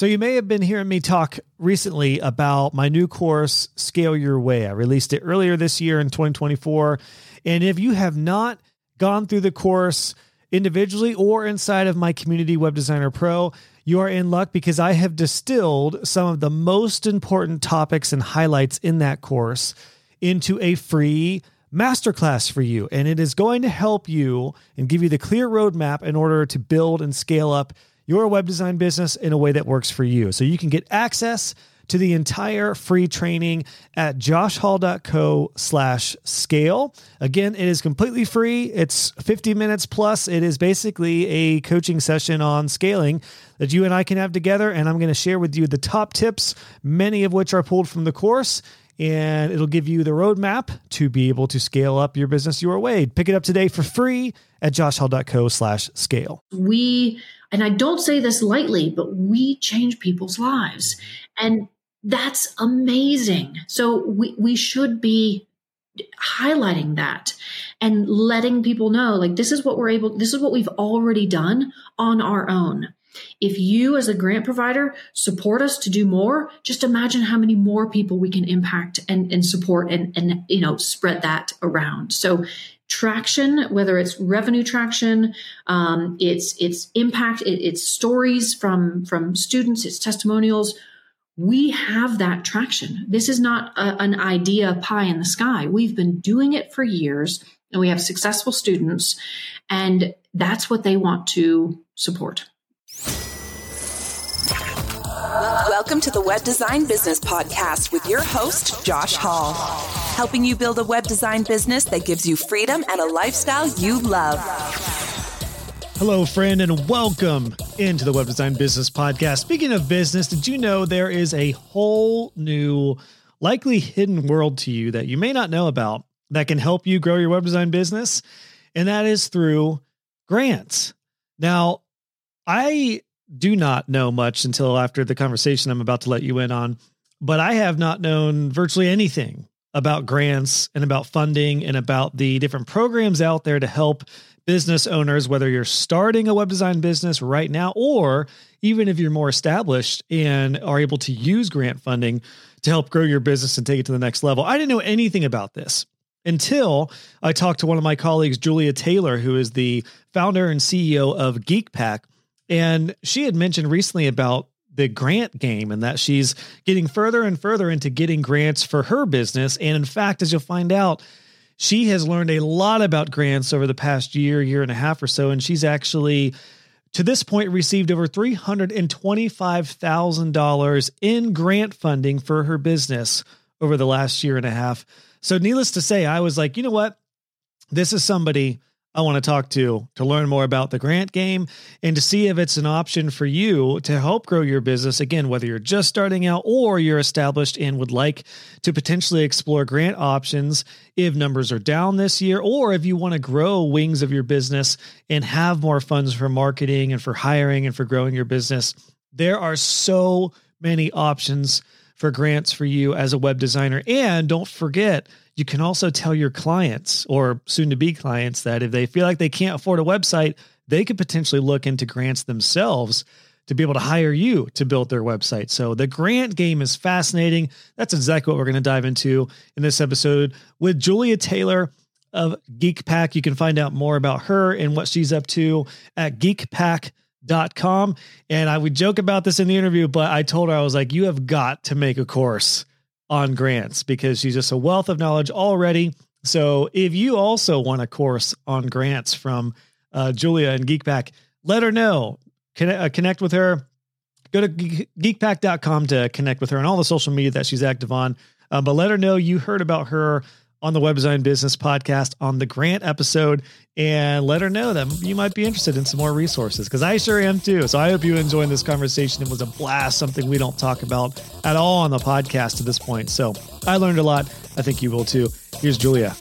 So you may have been hearing me talk recently about my new course, Scale Your Way. I released it earlier this year in 2024. And if you have not gone through the course individually or inside of my community, Web Designer Pro, you are in luck because I have distilled some of the most important topics and highlights in that course into a free masterclass for you. And it is going to help you and give you the clear roadmap in order to build and scale up your web design business in a way that works for you. So you can get access to the entire free training at joshhall.co/scale. Again, it is completely free. It's 50 minutes plus. It is basically a coaching session on scaling that you and I can have together. And I'm going to share with you the top tips, many of which are pulled from the course. And it'll give you the roadmap to be able to scale up your business your way. Pick it up today for free at joshhall.co/scale. And I don't say this lightly, but we change people's lives. And that's amazing. So we should be highlighting that and letting people know, like, this is what we've already done on our own. If you as a grant provider support us to do more, just imagine how many more people we can impact and support and, you know, spread that around. So traction, whether it's revenue traction, it's impact, it's stories from students, it's testimonials. We have that traction. This is not an idea pie in the sky. We've been doing it for years and we have successful students, and that's what they want to support. Welcome to the Web Design Business Podcast with your host, Josh Hall, helping you build a web design business that gives you freedom and a lifestyle you love. Hello, friend, and welcome into the Web Design Business Podcast. Speaking of business, did you know there is a whole new, likely hidden world to you that you may not know about that can help you grow your web design business? And that is through grants. Now, I do not know much until after the conversation I'm about to let you in on, but I have not known virtually anything about grants and about funding and about the different programs out there to help business owners, whether you're starting a web design business right now, or even if you're more established and are able to use grant funding to help grow your business and take it to the next level. I didn't know anything about this until I talked to one of my colleagues, Julia Taylor, who is the founder and CEO of GeekPack. And she had mentioned recently about the grant game and that she's getting further and further into getting grants for her business. And in fact, as you'll find out, she has learned a lot about grants over the past year and a half or so. And she's actually, to this point, received over $325,000 in grant funding for her business over the last year and a half. So needless to say, I was like, you know what? This is somebody I want to talk to learn more about the grant game and to see if it's an option for you to help grow your business. Again, whether you're just starting out or you're established and would like to potentially explore grant options if numbers are down this year, or if you want to grow wings of your business and have more funds for marketing and for hiring and for growing your business. There are so many options for grants for you as a web designer. And don't forget, you can also tell your clients or soon-to-be clients that if they feel like they can't afford a website, they could potentially look into grants themselves to be able to hire you to build their website. So the grant game is fascinating. That's exactly what we're going to dive into in this episode with Julia Taylor of GeekPack. You can find out more about her and what she's up to at geekpack.com. And I would joke about this in the interview, but I told her, I was like, you have got to make a course on grants because she's just a wealth of knowledge already. So if you also want a course on grants from Julia and GeekPack, let her know. Connect with her. Go to geekpack.com to connect with her and all the social media that she's active on. But let her know you heard about her on the Web Design Business Podcast on the grant episode, and let her know that you might be interested in some more resources, because I sure am too. So I hope you enjoyed this conversation. It was a blast, something we don't talk about at all on the podcast to this point. So I learned a lot. I think you will too. Here's Julia.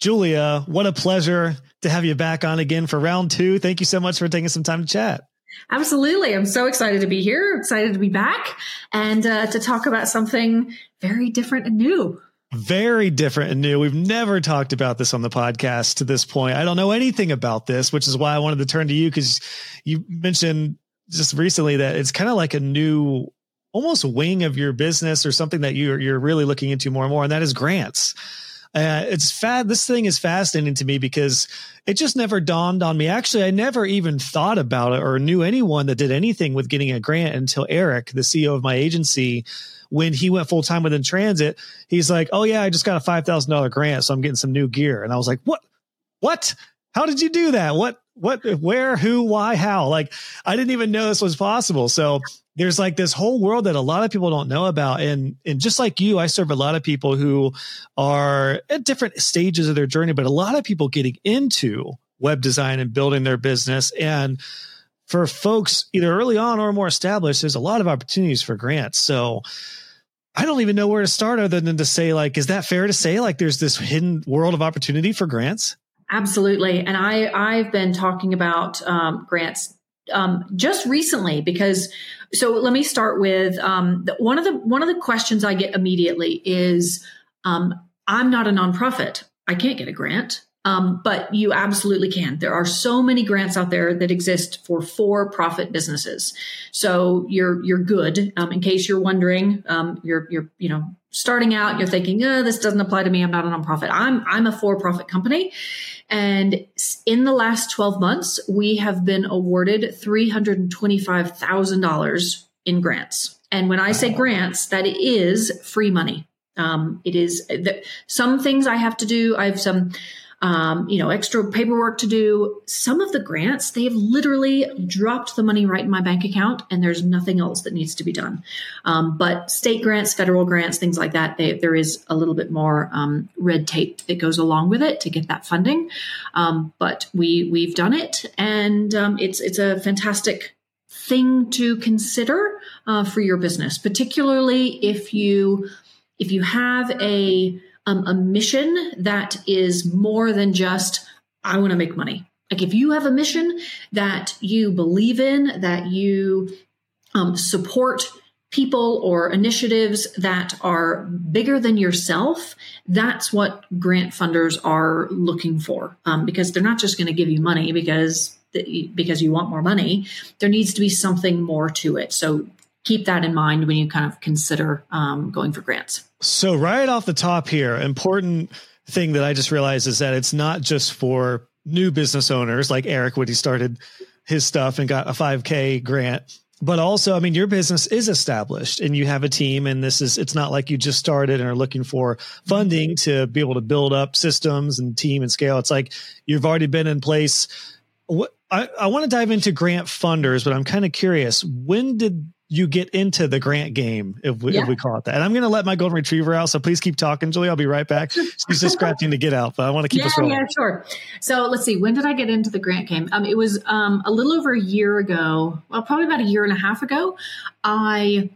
Julia, what a pleasure to have you back on again for round two. Thank you so much for taking some time to chat. Absolutely. I'm so excited to be here, excited to be back, and to talk about something very different and new. Very different and new. We've never talked about this on the podcast to this point. I don't know anything about this, which is why I wanted to turn to you, because you mentioned just recently that it's kind of like a new almost wing of your business or something that you're really looking into more and more. And that is grants. This thing is fascinating to me because it just never dawned on me. Actually, I never even thought about it or knew anyone that did anything with getting a grant until Eric, the CEO of my agency, when he went full time within transit, he's like, "Oh yeah, I just got a $5,000 grant. So I'm getting some new gear." And I was like, what, how did you do that? What, where, who, why, how? Like, I didn't even know this was possible. So there's like this whole world that a lot of people don't know about. And just like you, I serve a lot of people who are at different stages of their journey, but a lot of people getting into web design and building their business. And for folks either early on or more established, there's a lot of opportunities for grants. So I don't even know where to start other than to say, like, is that fair to say, like, there's this hidden world of opportunity for grants? Absolutely. And I've been talking about grants just recently because, so let me start with one of the questions I get immediately is, I'm not a nonprofit. I can't get a grant, but you absolutely can. There are so many grants out there that exist for-profit businesses. So you're good. In case you're wondering, you're starting out, you're thinking, oh, this doesn't apply to me. I'm not a nonprofit. I'm a for-profit company. And in the last 12 months, we have been awarded $325,000 in grants. And when I say grants, that is free money. It is some things I have to do. I have some, extra paperwork to do. Some of the grants, they've literally dropped the money right in my bank account and there's nothing else that needs to be done. But state grants, federal grants, things like that, there is a little bit more red tape that goes along with it to get that funding. But we've done it, and it's a fantastic thing to consider for your business, particularly if you have a mission that is more than just, I want to make money. Like, if you have a mission that you believe in, that you support people or initiatives that are bigger than yourself, that's what grant funders are looking for, because they're not just going to give you money because you want more money. There needs to be something more to it. So keep that in mind when you kind of consider going for grants. So right off the top here, important thing that I just realized is that it's not just for new business owners like Eric when he started his stuff and got a 5K grant, but also, I mean, your business is established and you have a team, and it's not like you just started and are looking for funding to be able to build up systems and team and scale. It's like you've already been in place. I want to dive into grant funders, but I'm kind of curious, when did you get into the grant game, if we call it that? And I'm going to let my golden retriever out, so please keep talking, Julie. I'll be right back. She's just scratching to get out, but I want to keep us rolling. Yeah, sure. So let's see. When did I get into the grant game? It was a little over a year ago. Well, probably about a year and a half ago. I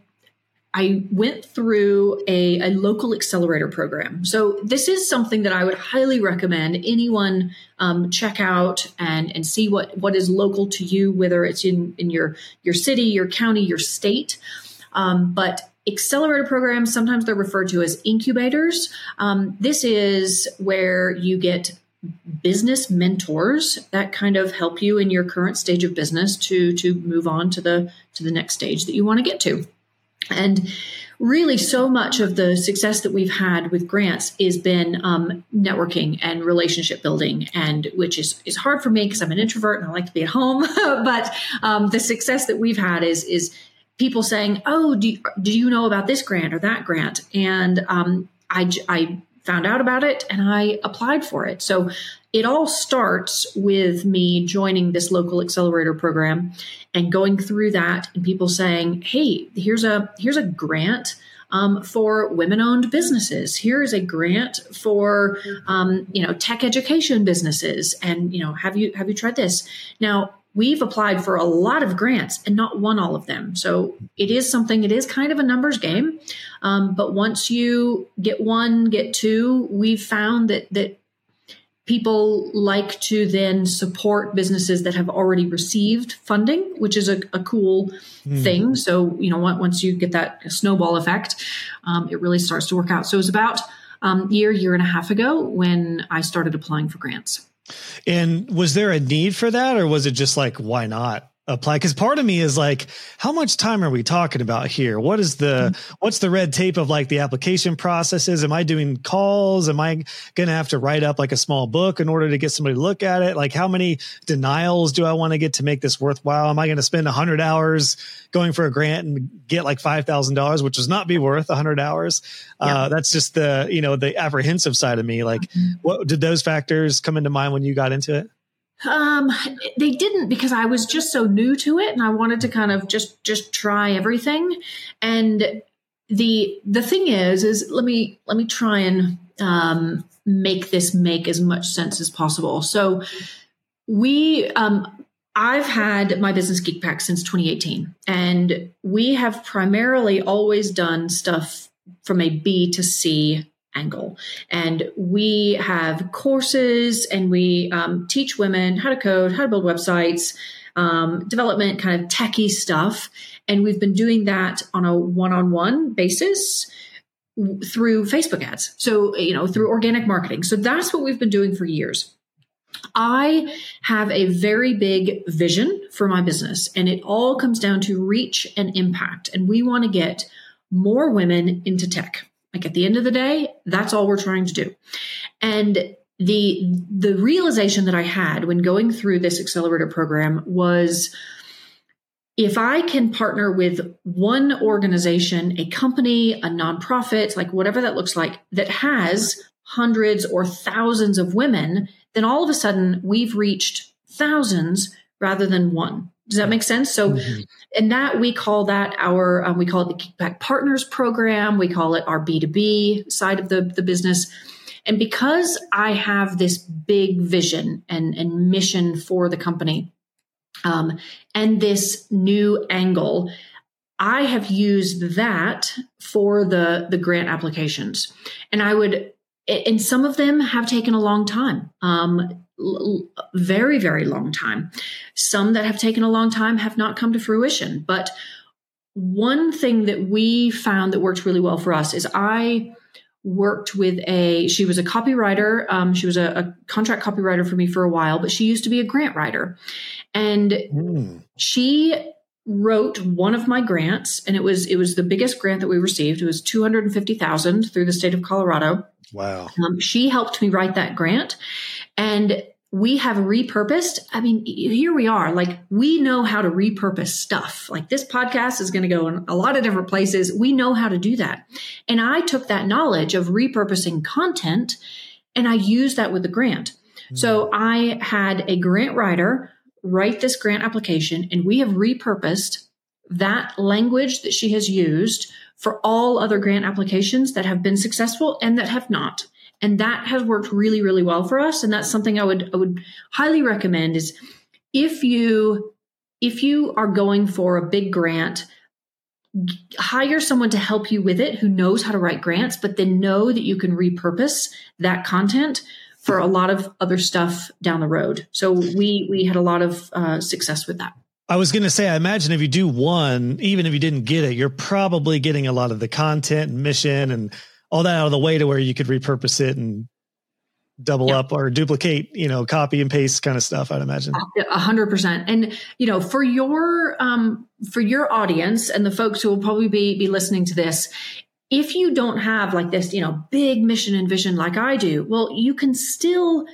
went through a local accelerator program. So this is something that I would highly recommend anyone check out and see what is local to you, whether it's in your city, your county, your state. But accelerator programs, sometimes they're referred to as incubators. This is where you get business mentors that kind of help you in your current stage of business to move on to the next stage that you want to get to. And really, so much of the success that we've had with grants has been networking and relationship building, and which is hard for me because I'm an introvert and I like to be at home. But the success that we've had is people saying, "Oh, do you know about this grant or that grant?" And I found out about it and I applied for it. So it all starts with me joining this local accelerator program and going through that, and people saying, "Hey, here's a grant for women-owned businesses. Here is a grant for tech education businesses. And have you tried this?" Now, we've applied for a lot of grants and not won all of them. So it is something, it is kind of a numbers game. But once you get one, get two, we've found that people like to then support businesses that have already received funding, which is a cool thing. So, once you get that snowball effect, it really starts to work out. So it was about year and a half ago when I started applying for grants. And was there a need for that, or was it just like, why not apply? Because part of me is like, how much time are we talking about here? What is the, what's the red tape of like the application processes? Am I doing calls? Am I going to have to write up like a small book in order to get somebody to look at it? Like, how many denials do I want to get to make this worthwhile? Am I going to spend 100 hours going for a grant and get like $5,000, which does not be worth 100 hours? Yeah. That's just the, you know, the apprehensive side of me. Like, what did those factors come into mind when you got into it? They didn't, because I was just so new to it and I wanted to kind of just try everything. And the thing is let me try and, make this make as much sense as possible. So I've had my business GeekPack since 2018, and we have primarily always done stuff from a B to C angle. And we have courses, and we teach women how to code, how to build websites, development, kind of techie stuff. And we've been doing that on a one-on-one basis through Facebook ads. So, you know, through organic marketing. So that's what we've been doing for years. I have a very big vision for my business, and it all comes down to reach and impact. And we want to get more women into tech. Like, at the end of the day, that's all we're trying to do. And the realization that I had when going through this accelerator program was, if I can partner with one organization, a company, a nonprofit, like whatever that looks like, that has hundreds or thousands of women, then all of a sudden we've reached thousands rather than one. Does that make sense? So, and that we call that our, we call it the GeekPack Partners Program. We call it our B2B side of the business. And because I have this big vision and mission for the company, and this new angle, I have used that for the grant applications. And I would, and some of them have taken a long time. Very, very long time. Some that have taken a long time have not come to fruition. But one thing that we found that worked really well for us is I worked with she was a copywriter. She was a contract copywriter for me for a while, but she used to be a grant writer. And she wrote one of my grants, and it was the biggest grant that we received. It was $250,000 through the state of Colorado. Wow. She helped me write that grant. And we have repurposed. I mean, here we are, like, we know how to repurpose stuff. Like, this podcast is going to go in a lot of different places. We know how to do that. And I took that knowledge of repurposing content and I used that with the grant. So I had a grant writer write this grant application, and we have repurposed that language that she has used for all other grant applications that have been successful and that have not. And that has worked really, really well for us. And that's something I would highly recommend, is if you are going for a big grant, hire someone to help you with it who knows how to write grants, but then know that you can repurpose that content for a lot of other stuff down the road. So we had a lot of success with that. I was going to say, I imagine if you do one, even if you didn't get it, you're probably getting a lot of the content and mission and all that out of the way to where you could repurpose it and double up or duplicate, you know, copy and paste kind of stuff, I'd imagine. 100%. And, you know, for your audience and the folks who will probably be listening to this, if you don't have like this, you know, big mission and vision like I do, well, you can still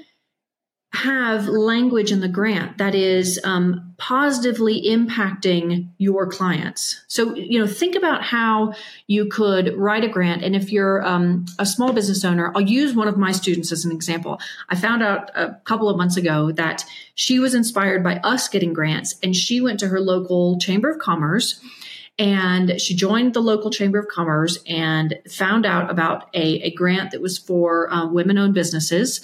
have language in the grant that is positively impacting your clients. So, you know, think about how you could write a grant. And if you're a small business owner, I'll use one of my students as an example. I found out a couple of months ago that she was inspired by us getting grants, and she went to her local chamber of commerce, and she joined the local chamber of commerce and found out about a grant that was for women-owned businesses.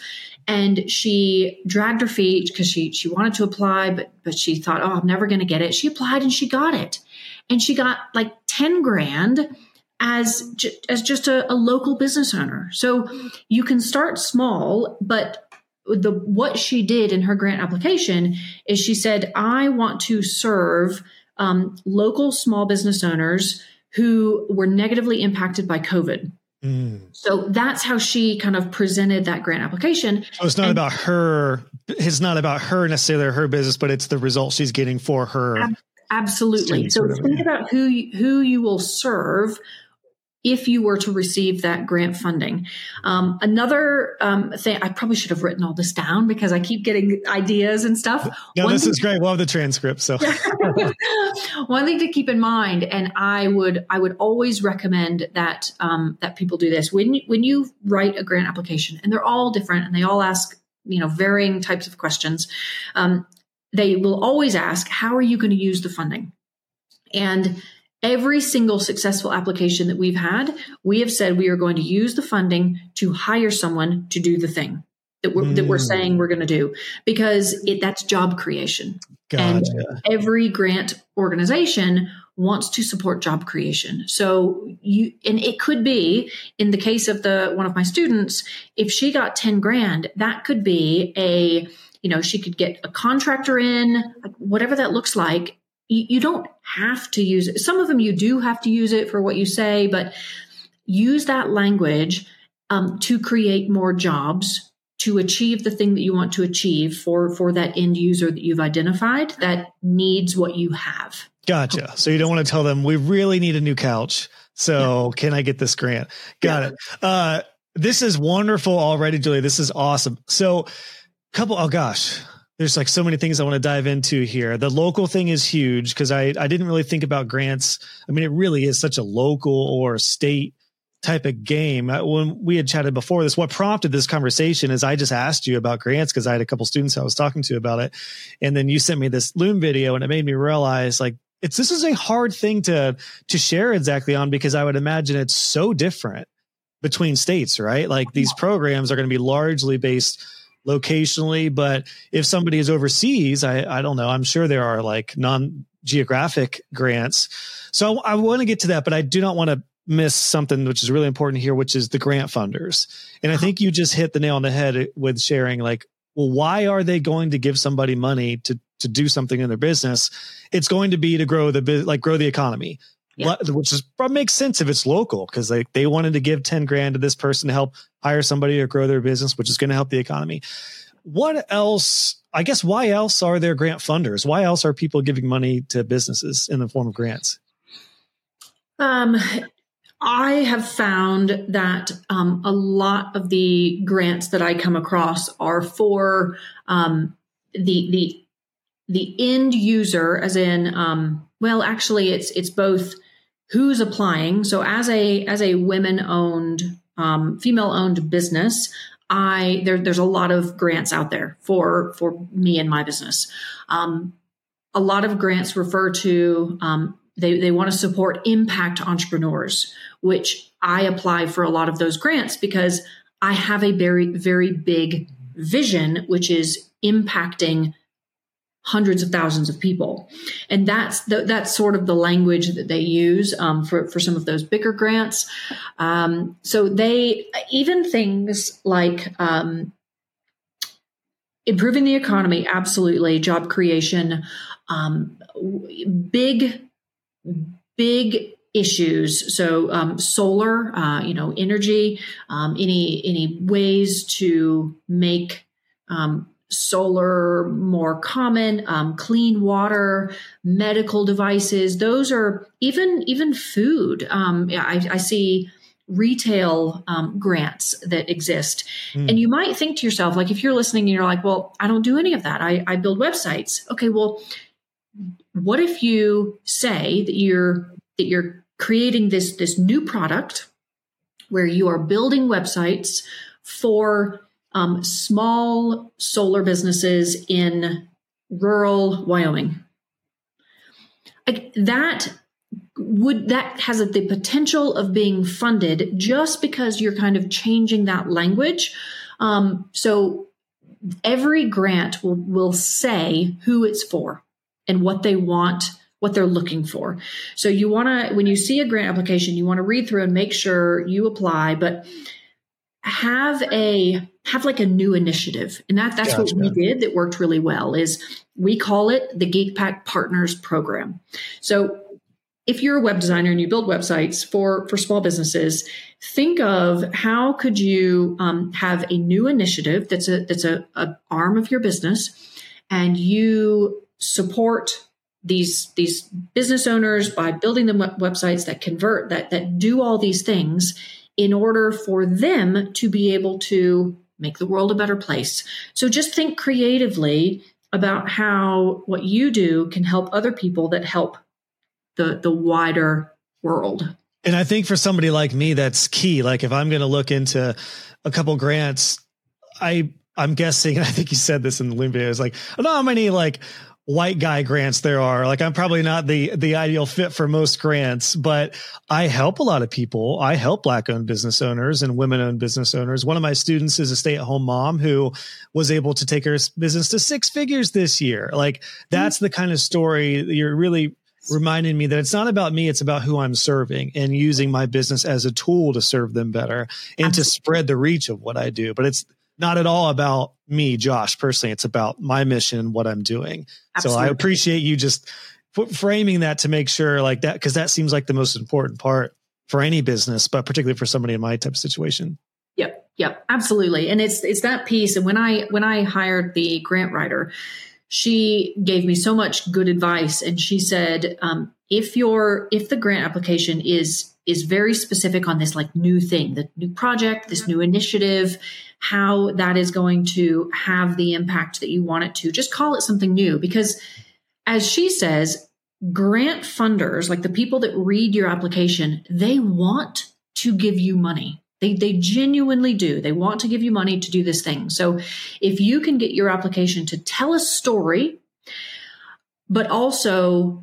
And she dragged her feet because she wanted to apply, but she thought, oh, I'm never going to get it. She applied and she got it. And she got like 10 grand as just a local business owner. So you can start small, but what she did in her grant application is she said, I want to serve local small business owners who were negatively impacted by COVID. So that's how she kind of presented that grant application. So it's not about her. It's not about her necessarily or her business, but it's the result she's getting for her. Absolutely. So think about who you will serve if you were to receive that grant funding. Another thing, I probably should have written all this down because I keep getting ideas and stuff. No, this is great. We'll have the transcript. So one thing to keep in mind, and I would always recommend that, that people do this when you write a grant application, and they're all different and they all ask, varying types of questions. They will always ask, how are you going to use the funding? And every single successful application that we've had, we have said we are going to use the funding to hire someone to do the thing that we're saying we're going to do, because that's job creation. Gotcha. And every grant organization wants to support job creation. So it could be in the case of one of my students, if she got 10 grand, that could be she could get a contractor in, whatever that looks like. You don't have to use it. Some of them you do have to use it for what you say, but use that language to create more jobs, to achieve the thing that you want to achieve for that end user that you've identified that needs what you have. Gotcha. So you don't want to tell them, we really need a new couch. So can I get this grant? Got it. This is wonderful already, Julia. This is awesome. So there's so many things I want to dive into here. The local thing is huge because I didn't really think about grants. I mean, it really is such a local or state type of game. When we had chatted before this, what prompted this conversation is I just asked you about grants because I had a couple students I was talking to about it. And then you sent me this Loom video and it made me realize this is a hard thing to share exactly on, because I would imagine it's so different between states, right? Like these programs are going to be largely based locationally, but if somebody is overseas, I don't know, I'm sure there are non-geographic grants. So I want to get to that, but I do not want to miss something which is really important here, which is the grant funders. And I think you just hit the nail on the head with sharing why are they going to give somebody money to do something in their business? It's going to be to grow grow the economy. Yeah. Which probably makes sense if it's local, because they wanted to give 10 grand to this person to help hire somebody or grow their business, which is going to help the economy. What else, I guess, why else are there grant funders? Why else are people giving money to businesses in the form of grants? I have found that a lot of the grants that I come across are for the end user, as in, it's both. Who's applying? So as a women-owned, female-owned business, there's a lot of grants out there for me and my business. A lot of grants refer to they want to support impact entrepreneurs, which I apply for a lot of those grants because I have a very, very big vision, which is impacting hundreds of thousands of people. And that's sort of the language that they use for some of those bigger grants. So they, even things like improving the economy, absolutely, job creation, big issues. So solar, energy, any ways to make solar more common, clean water, medical devices. Those are even food. I see retail grants that exist. And you might think to yourself, if you're listening and you're I don't do any of that. I build websites. Okay, well, what if you say that you're creating this new product where you are building websites for small solar businesses in rural Wyoming. That has the potential of being funded just because you're kind of changing that language. So every grant will say who it's for and what they want, what they're looking for. So you want to, when you see a grant application, you want to read through and make sure you apply, but have a new initiative. And that's gotcha. What we did that worked really well is we call it the GeekPack Partners Program. So if you're a web designer and you build websites for small businesses, think of how could you have a new initiative that's a arm of your business, and you support these business owners by building them websites that convert, that do all these things in order for them to be able to make the world a better place. So just think creatively about how what you do can help other people that help the wider world. And I think for somebody like me, that's key. Like if I'm going to look into a couple grants, I'm guessing, and I think you said this in the Loom video, is like, I don't know how many like white guy grants there are. Like I'm probably not the ideal fit for most grants, but I help a lot of people. I help Black owned business owners and women owned business owners. One of my students is a stay at home mom who was able to take her business to 6 figures this year. Like that's the kind of story that you're really reminding me that it's not about me, it's about who I'm serving and using my business as a tool to serve them better and to spread the reach of what I do. But it's not at all about me, Josh, personally. It's about my mission and what I'm doing. Absolutely. So I appreciate you just framing that to make sure like that, because that seems like the most important part for any business, but particularly for somebody in my type of situation. Yep, absolutely. And it's that piece. And when I hired the grant writer, she gave me so much good advice. And she said, if the grant application is very specific on this like new thing, the new project, this new initiative, how that is going to have the impact that you want it to, just call it something new. Because as she says, grant funders, like the people that read your application, they want to give you money. They genuinely do. They want to give you money to do this thing. So if you can get your application to tell a story, but also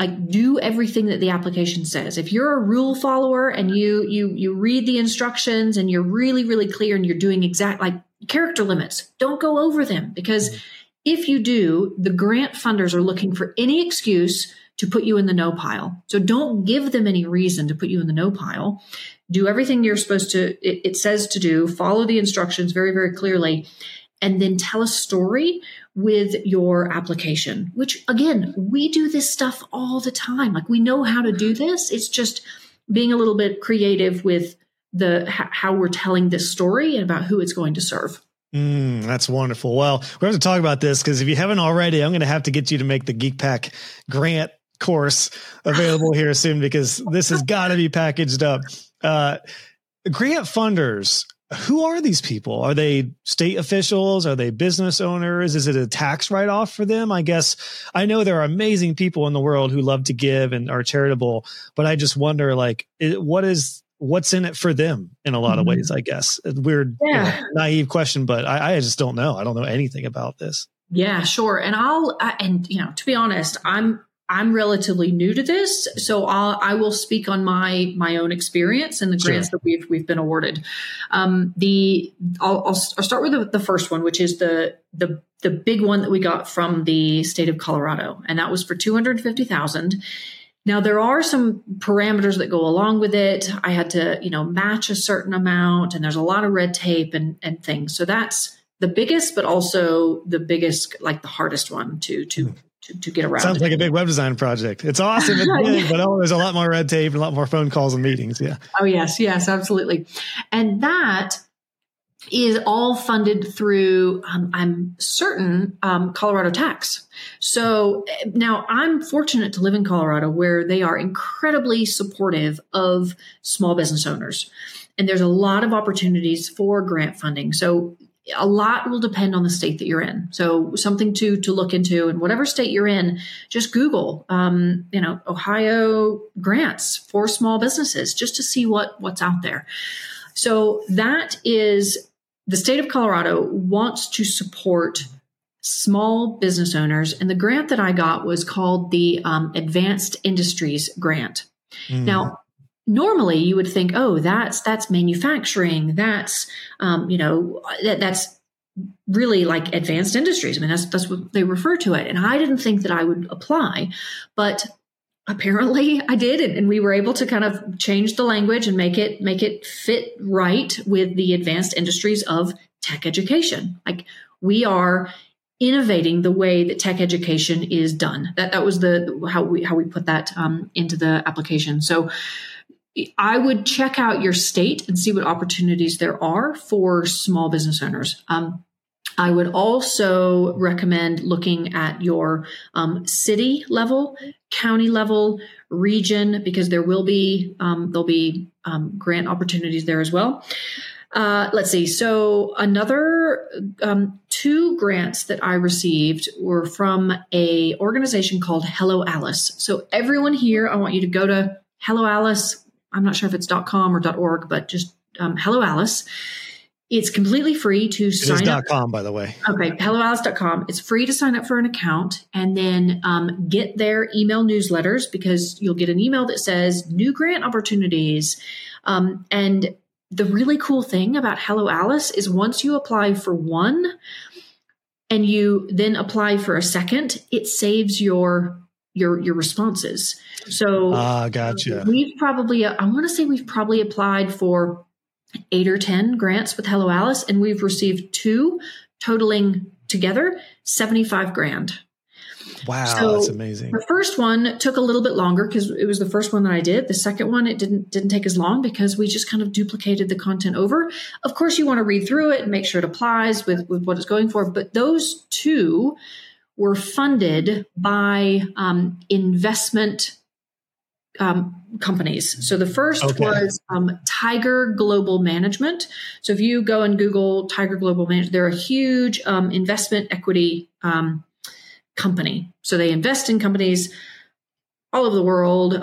like do everything that the application says. If you're a rule follower and you read the instructions and you're really, really clear and you're doing exact like character limits, don't go over them, because if you do, the grant funders are looking for any excuse to put you in the no pile. So don't give them any reason to put you in the no pile. Do everything you're supposed to, it says to do, follow the instructions very, very clearly, and then tell a story with your application, which again, we do this stuff all the time. Like we know how to do this. It's just being a little bit creative with how we're telling this story and about who it's going to serve. That's wonderful. Well, we have to talk about this because if you haven't already, I'm going to have to get you to make the GeekPack grant course available here soon, because this has got to be packaged up. Grant funders, who are these people? Are they state officials? Are they business owners? Is it a tax write-off for them? I guess I know there are amazing people in the world who love to give and are charitable, but I just wonder like what's in it for them in a lot of ways, I guess. Weird, naive question, but I just don't know. I don't know anything about this. Yeah, sure. And to be honest, I'm relatively new to this, so I will speak on my own experience and the grants that we've been awarded. I'll start with the first one, which is the big one that we got from the state of Colorado, and that was for $250,000. Now there are some parameters that go along with it. I had to, match a certain amount, and there's a lot of red tape and things. So that's the biggest, but also the biggest, like the hardest one to get around. Sounds like a big web design project. It's awesome, but there's a lot more red tape and a lot more phone calls and meetings. Yeah. Oh yes, absolutely. And that is all funded through, I'm certain, Colorado tax. So now I'm fortunate to live in Colorado, where they are incredibly supportive of small business owners, and there's a lot of opportunities for grant funding. So a lot will depend on the state that you're in. So something to look into, and whatever state you're in, just Google, Ohio grants for small businesses, just to see what's out there. So that is, the state of Colorado wants to support small business owners. And the grant that I got was called the Advanced Industries Grant. Now, normally you would think, oh, that's manufacturing. That's, that's really like advanced industries. I mean, that's what they refer to it. And I didn't think that I would apply, but apparently I did. And we were able to kind of change the language and make it fit right with the advanced industries of tech education. Like we are innovating the way that tech education is done. That was how we put that into the application. So I would check out your state and see what opportunities there are for small business owners. I would also recommend looking at your city level, county level, region, because there'll be grant opportunities there as well. Let's see. So another two grants that I received were from a organization called Hello Alice. So everyone here, I want you to go to Hello Alice. I'm not sure if it's .com or .org, but just Hello Alice. It's completely free to sign up. It's .com, by the way. Okay, HelloAlice.com. It's free to sign up for an account and then get their email newsletters, because you'll get an email that says new grant opportunities. And the really cool thing about Hello Alice is once you apply for one and you then apply for a second, it saves your responses. So gotcha. We've probably applied for 8 or 10 grants with Hello Alice, and we've received two, totaling together $75,000. Wow, so that's amazing. The first one took a little bit longer because it was the first one that I did. The second one, it didn't take as long because we just kind of duplicated the content over. Of course, you want to read through it and make sure it applies with what it's going for. But those two were funded by investment companies. So the first was Tiger Global Management. So if you go and Google Tiger Global Management, they're a huge investment equity company. So they invest in companies all over the world,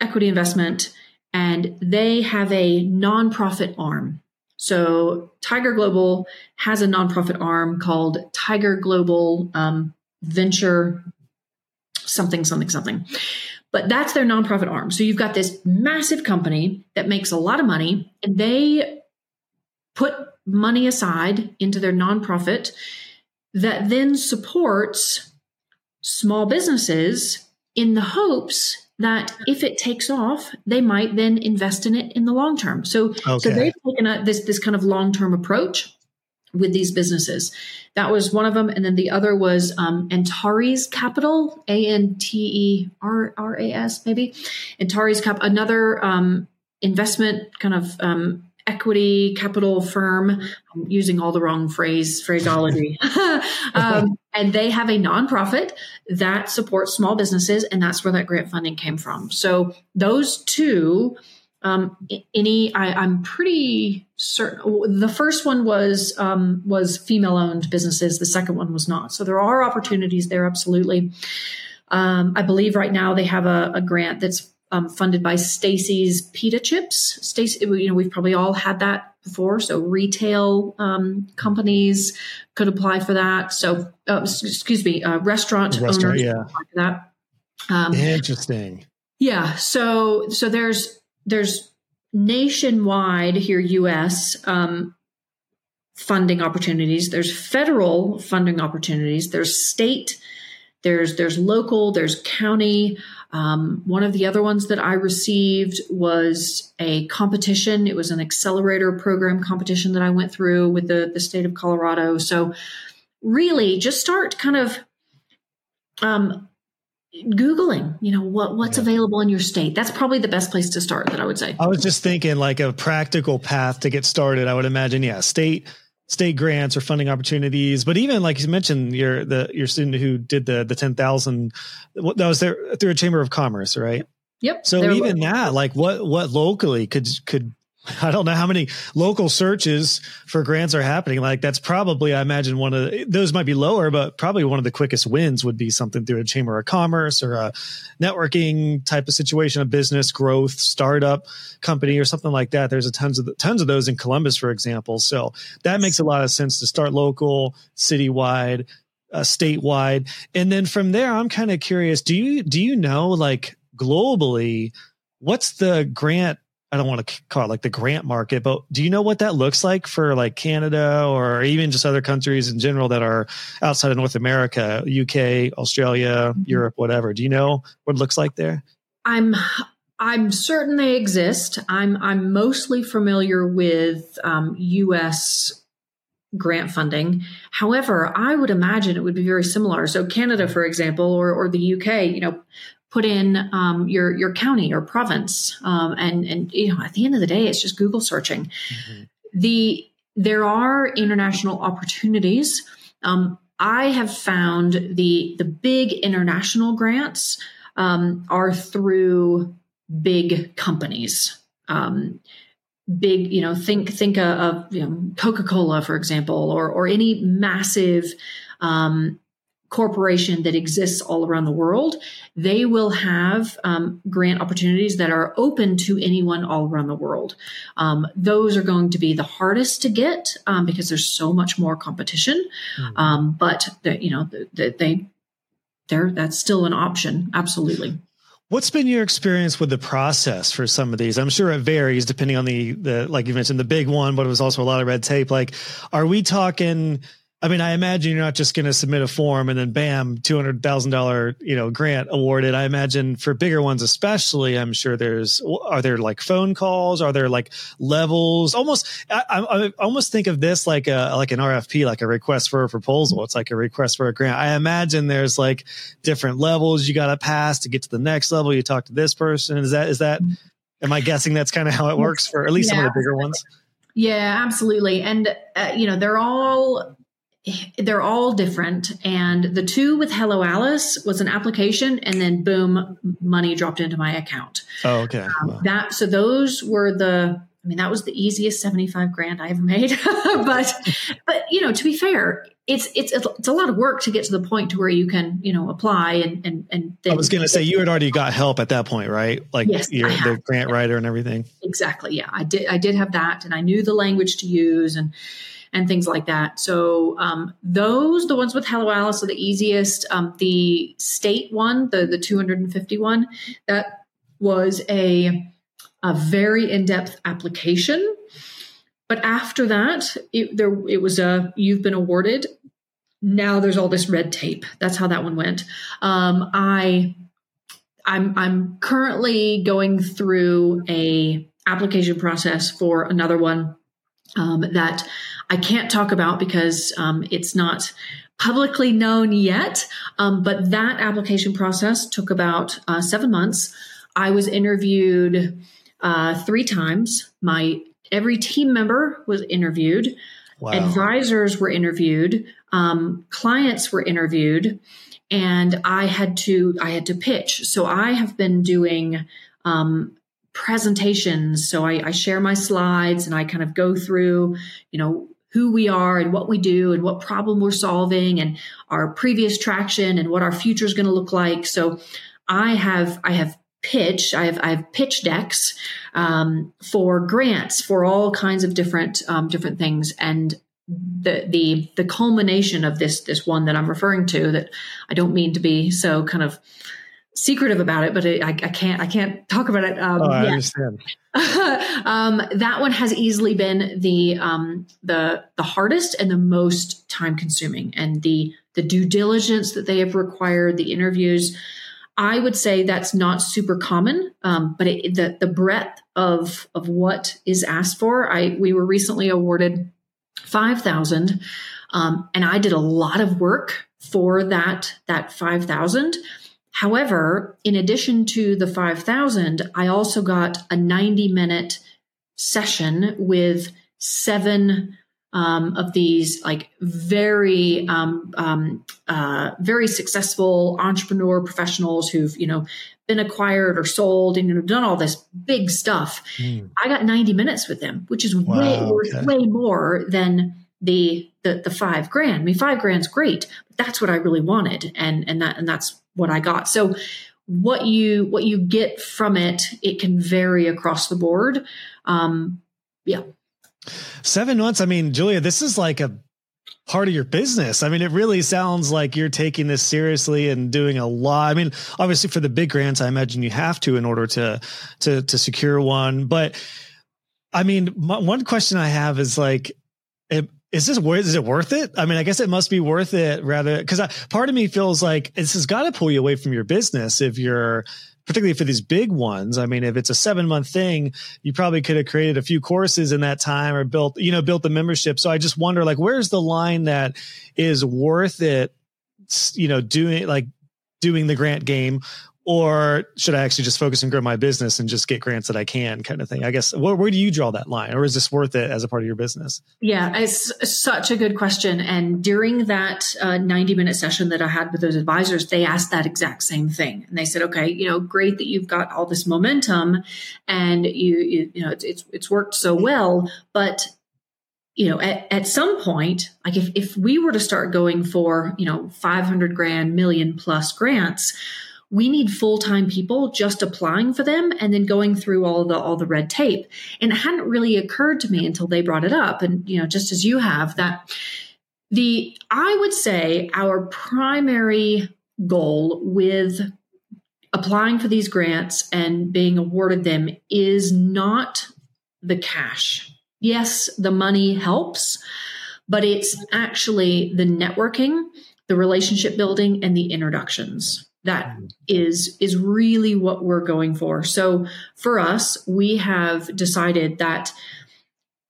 equity investment, and they have a nonprofit arm. So Tiger Global has a nonprofit arm called Tiger Global Venture something. But that's their nonprofit arm. So you've got this massive company that makes a lot of money, and they put money aside into their nonprofit that then supports small businesses in the hopes that if it takes off, they might then invest in it in the long term. So they've taken this kind of long-term approach with these businesses. That was one of them. And then the other was Antares Capital, Anteras maybe. Antares Capital, another investment kind of equity capital firm. I'm using all the wrong phraseology. And they have a nonprofit that supports small businesses, and that's where that grant funding came from. So those two. I'm pretty certain the first one was female-owned businesses. The second one was not. So there are opportunities there, absolutely. I believe right now they have a grant that's funded by Stacy's Pita Chips. We've probably all had that before. So retail companies could apply for that. So restaurant owners could apply for that. Interesting. Yeah. So there's nationwide here, U.S. Funding opportunities. There's federal funding opportunities. There's state. There's local. There's county. One of the other ones that I received was a competition. It was an accelerator program competition that I went through with the state of Colorado. So really, just start kind of Googling, what's available in your state. That's probably the best place to start, that I would say. I was just thinking like a practical path to get started. I would imagine, state grants or funding opportunities, but even like you mentioned, your student who did the 10,000, that was there through a chamber of commerce, right? Yep. So even that, like what locally could, I don't know how many local searches for grants are happening. Like that's probably, I imagine those might be lower, but probably one of the quickest wins would be something through a chamber of commerce or a networking type of situation, a business growth startup company or something like that. There's tons of those in Columbus, for example. So that makes a lot of sense to start local, citywide, statewide. And then from there, I'm kind of curious, do you know, like globally, what's the grant? I don't want to call it like the grant market, but do you know what that looks like for like Canada or even just other countries in general that are outside of North America, UK, Australia, Europe, whatever? Do you know what it looks like there? I'm certain they exist. I'm mostly familiar with US grant funding. However, I would imagine it would be very similar. So Canada, for example, or the UK, you know, put in your county or province, and you know, at the end of the day, it's just Google searching. Mm-hmm. There are international opportunities. I have found the big international grants are through big companies. Big, you know, think of, you know, Coca-Cola, for example, or any massive corporation that exists all around the world. They will have grant opportunities that are open to anyone all around the world. Those are going to be the hardest to get because there's so much more competition. Mm-hmm. But you know, that's still an option. Absolutely. What's been your experience with the process for some of these? I'm sure it varies depending on the like you mentioned, the big one, but it was also a lot of red tape. Like, are we talking, I mean, I imagine you're not just going to submit a form and then bam, $200,000, you know, grant awarded. I imagine for bigger ones, especially, I'm sure are there like phone calls? Are there like levels? I almost think of this like an RFP, like a request for a proposal. It's like a request for a grant. I imagine there's like different levels you got to pass to get to the next level. You talk to this person. Is that, am I guessing that's kind of how it works for at least some of the bigger ones? Yeah, absolutely. And you know, they're all different. And the two with Hello Alice was an application and then boom, money dropped into my account. Oh, okay. Wow. So those were that was the easiest 75 grand I ever made, but you know, to be fair, it's a lot of work to get to the point to where you can, you know, apply and then I was going to say you had already got help at that point, right? Like yes, you're the grant writer and everything. Exactly. Yeah, I did have that and I knew the language to use and things like that. So the ones with Hello Alice are the easiest. The state one, the 251, that was a very in-depth application. But after that, it was you've been awarded. Now there's all this red tape. That's how that one went. I'm currently going through a application process for another one that I can't talk about because it's not publicly known yet. But that application process took about 7 months. I was interviewed 3 times. Every team member was interviewed. Wow. Advisors were interviewed. Clients were interviewed, and I had to pitch. So I have been doing presentations. So I share my slides and I kind of go through, you know, who we are and what we do and what problem we're solving and our previous traction and what our future is going to look like. So I have pitched, I have pitch decks, for grants, for all kinds of different things. And the culmination of this one that I'm referring to, that I don't mean to be so kind of secretive about it, but I can't talk about it. I understand. That one has easily been the hardest and the most time consuming, and the due diligence that they have required, the interviews. I would say that's not super common, but the breadth of what is asked for. We were recently awarded $5,000, and I did a lot of work for that $5,000. However, in addition to the $5,000, I also got a 90-minute session with 7 of these like very successful entrepreneur professionals who've, you know, been acquired or sold and, you know, done all this big stuff. Mm. I got 90 minutes with them, which is way more than the $5,000. I mean, $5,000's great, but that's what I really wanted. And that's what I got. So what you get from it can vary across the board. 7 months. I mean, Julia, this is like a part of your business. I mean, it really sounds like you're taking this seriously and doing a lot. I mean, obviously for the big grants, I imagine you have to in order to secure one. But I mean, one question I have is like, is it worth it? I mean, I guess it must be worth it rather, because part of me feels like this has got to pull you away from your business if you're particularly for these big ones. I mean, if it's a 7-month thing, you probably could have created a few courses in that time or built the membership. So I just wonder, like, where's the line that is worth it, doing the grant game, or should I actually just focus and grow my business and just get grants that I can, kind of thing? I guess, where do you draw that line, or is this worth it as a part of your business? Yeah, it's such a good question. And during that 90-minute session that I had with those advisors, they asked that exact same thing. And they said, okay, great that you've got all this momentum and you it's worked so well, but at some point, like if we were to start going for, 500 grand, million plus grants, we need full-time people just applying for them and then going through all the red tape. And it hadn't really occurred to me until they brought it up. And, just as you have, that I would say our primary goal with applying for these grants and being awarded them is not the cash. Yes, the money helps, but it's actually the networking, the relationship building, and the introductions. That is really what we're going for. So for us, we have decided that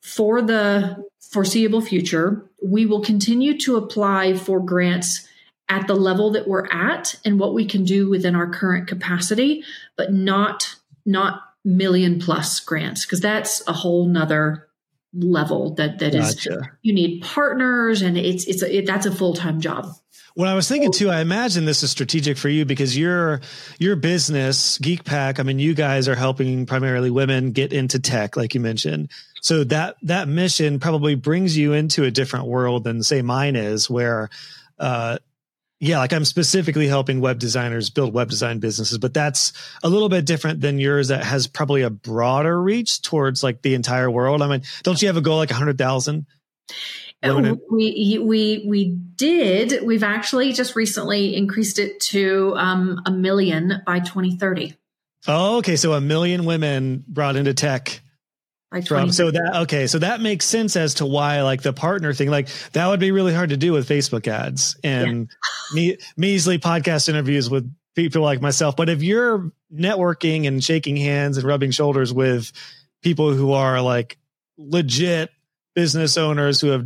for the foreseeable future, we will continue to apply for grants at the level that we're at and what we can do within our current capacity, but not million plus grants, because that's a whole nother level that gotcha. Is you need partners, and that's a full-time job. What I was thinking too, I imagine this is strategic for you because your business, GeekPack, I mean, you guys are helping primarily women get into tech, like you mentioned. So that mission probably brings you into a different world than, say, mine is, where, like I'm specifically helping web designers build web design businesses, but that's a little bit different than yours that has probably a broader reach towards like the entire world. I mean, don't you have a goal like 100,000? We did. We've actually just recently increased it to 1 million by 2030. Oh, okay. So 1 million women brought into tech. So that makes sense as to why, like, the partner thing, like that would be really hard to do with Facebook ads and measly podcast interviews with people like myself. But if you're networking and shaking hands and rubbing shoulders with people who are like legit business owners who have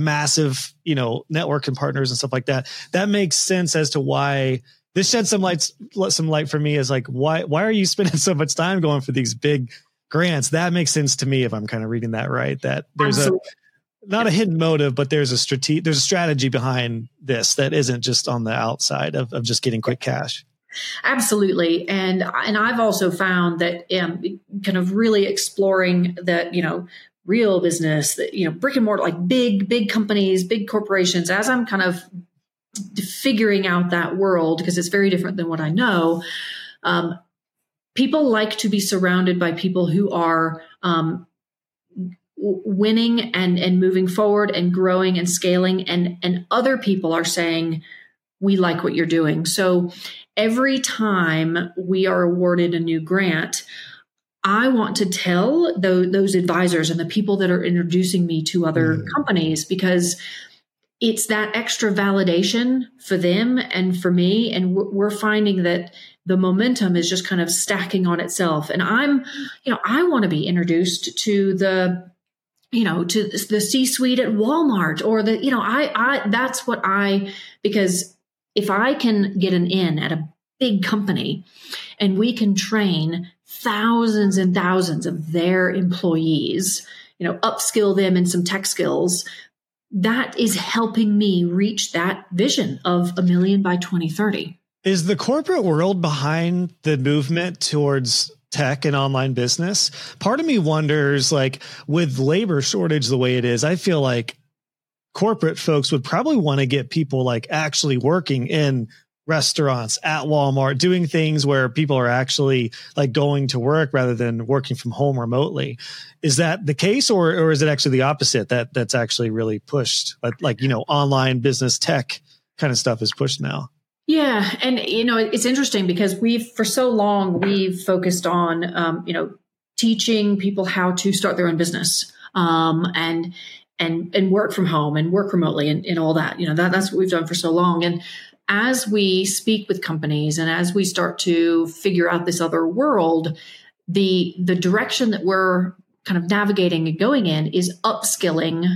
massive, network and partners and stuff like that, that makes sense as to why this shed some light for me is like, why are you spending so much time going for these big grants? That makes sense to me if I'm kind of reading that right, that there's a hidden motive, but there's a strategy behind this that isn't just on the outside of just getting quick cash. Absolutely. And I've also found that kind of really exploring that, real business, that, brick and mortar, like big companies, big corporations, as I'm kind of figuring out that world, because it's very different than what I know. People like to be surrounded by people who are winning and moving forward and growing and scaling. And other people are saying, we like what you're doing. So every time we are awarded a new grant, I want to tell those advisors and the people that are introducing me to other companies, because it's that extra validation for them and for me. And we're finding that the momentum is just kind of stacking on itself. And I want to be introduced to the C-suite at Walmart or because if I can get an in at a big company and we can train thousands and thousands of their employees, upskill them in some tech skills, that is helping me reach that vision of 1 million by 2030. Is the corporate world behind the movement towards tech and online business? Part of me wonders, like, with labor shortage the way it is, I feel like corporate folks would probably want to get people like actually working in restaurants, at Walmart, doing things where people are actually like going to work rather than working from home remotely. Is that the case, or is it actually the opposite that's actually really pushed? Like, online business tech kind of stuff is pushed now. Yeah. And, it's interesting because for so long we've focused on, teaching people how to start their own business, and work from home and work remotely and all that, that's what we've done for so long. And as we speak with companies and as we start to figure out this other world, the direction that we're kind of navigating and going in is upskilling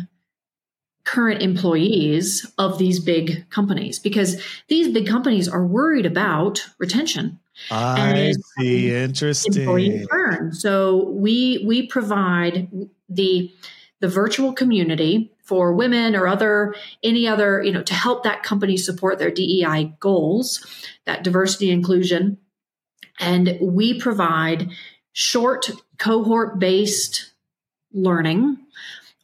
current employees of these big companies, because these big companies are worried about retention. I see. Interesting. Employee burn. So we provide the virtual community for women or any other, you know, to help that company support their DEI goals, that diversity inclusion. And we provide short cohort-based learning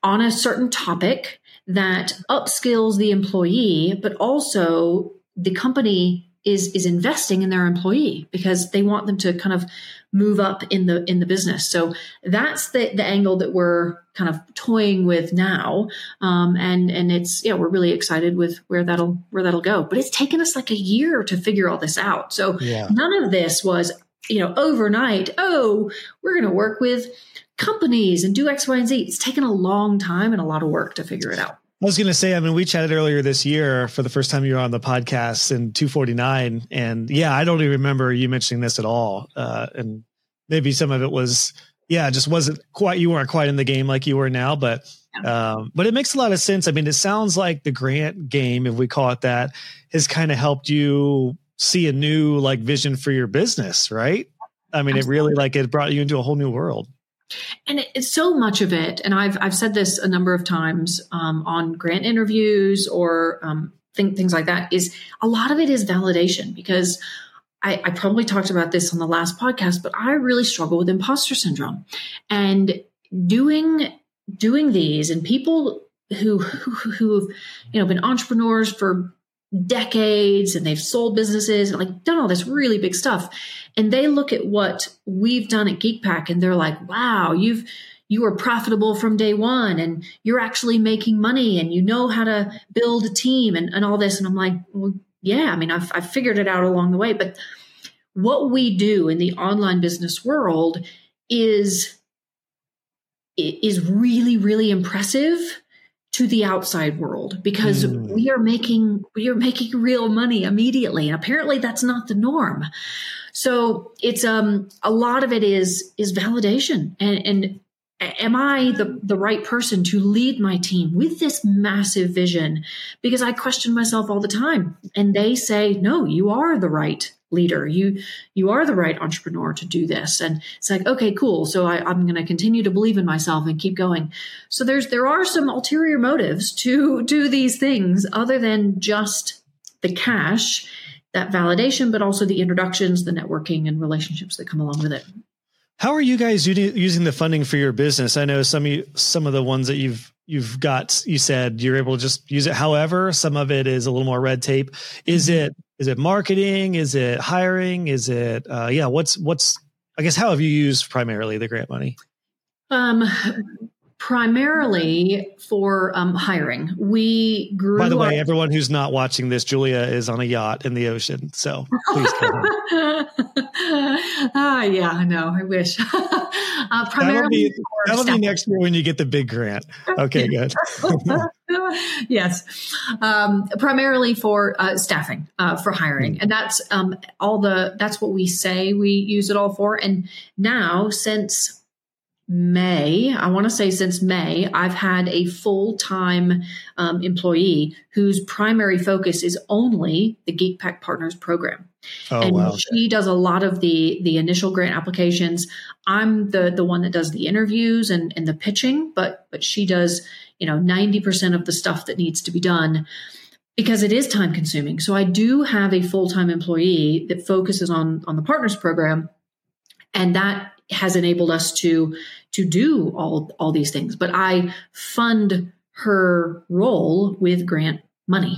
on a certain topic that upskills the employee, but also the company is investing in their employee because they want them to kind of move up in the business. So that's the angle that we're kind of toying with now. And it's, yeah, we're really excited with where that'll go, but it's taken us like a year to figure all this out. So yeah. None of this was, you know, overnight. Oh, we're going to work with companies and do X, Y, and Z. It's taken a long time and a lot of work to figure it out. I was going to say, I mean, we chatted earlier this year for the first time you were on the podcast in 249. And yeah, I don't even remember you mentioning this at all. And maybe some of it was, yeah, it just wasn't quite, you weren't quite in the game like you were now, but it makes a lot of sense. I mean, it sounds like the grant game, if we call it that, has kind of helped you see a new like vision for your business, right? I mean, absolutely. It really like it brought you into a whole new world. And it's so much of it, and I've said this a number of times on grant interviews or things like that, is a lot of it is validation, because I probably talked about this on the last podcast, but I really struggle with imposter syndrome. And doing these, and people who've, you know, been entrepreneurs for decades and they've sold businesses and like done all this really big stuff, and they look at what we've done at GeekPack and they're like, wow, you were profitable from day one and you're actually making money and you know how to build a team and all this. And I'm like, well, yeah, I mean, I've figured it out along the way. But what we do in the online business world is really, really impressive to the outside world, because we are making real money immediately. And apparently that's not the norm. So it's, a lot of it is validation. And am I the right person to lead my team with this massive vision? Because I question myself all the time, and they say, no, you are the right leader. You are the right entrepreneur to do this. And it's like, okay, cool. So I'm going to continue to believe in myself and keep going. So there are some ulterior motives to do these things other than just the cash, that validation, but also the introductions, the networking and relationships that come along with it. How are you guys using the funding for your business? I know some of the ones that you've got, you said you're able to just use it. However, some of it is a little more red tape. Is it marketing? Is it hiring? Is it, I guess, how have you used primarily the grant money? Primarily for hiring. We grew. By the way, everyone who's not watching this, Julia is on a yacht in the ocean. So please come on. Yeah, I know. I wish. Primarily. That'll be next year when you get the big grant. Okay, good. Yes. Primarily for staffing, for hiring. And that's that's what we say we use it all for. And now since May, I've had a full-time employee whose primary focus is only the GeekPack Partners program. Oh, and wow. She does a lot of the initial grant applications. I'm the one that does the interviews and the pitching, but she does, you know, 90% of the stuff that needs to be done, because it is time consuming. So I do have a full-time employee that focuses on the Partners program, and that has enabled us to do all these things. But I fund her role with grant money.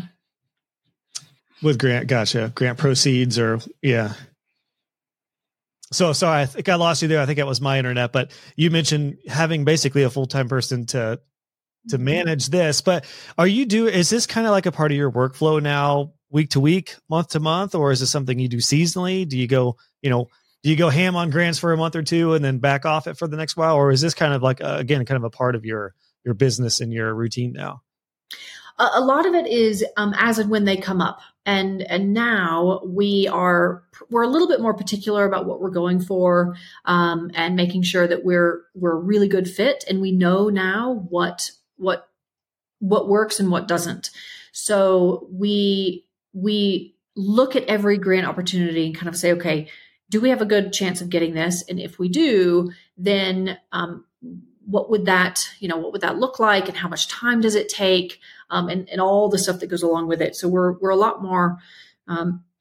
With grant, gotcha. Grant proceeds, or yeah. So sorry, I think I lost you there. I think that was my internet, but you mentioned having basically a full-time person to manage this. But is this kind of like a part of your workflow now, week to week, month to month, or is this something you do seasonally? Do you go, you know, do you go ham on grants for a month or two and then back off it for the next while? Or is this kind of like, again, kind of a part of your business and your routine now? A lot of it is as and when they come up. And now we're a little bit more particular about what we're going for, and making sure that we're a really good fit, and we know now what works and what doesn't. So we look at every grant opportunity and kind of say, okay, do we have a good chance of getting this? And if we do, then what would that look like, and how much time does it take, and all the stuff that goes along with it. So we're a lot more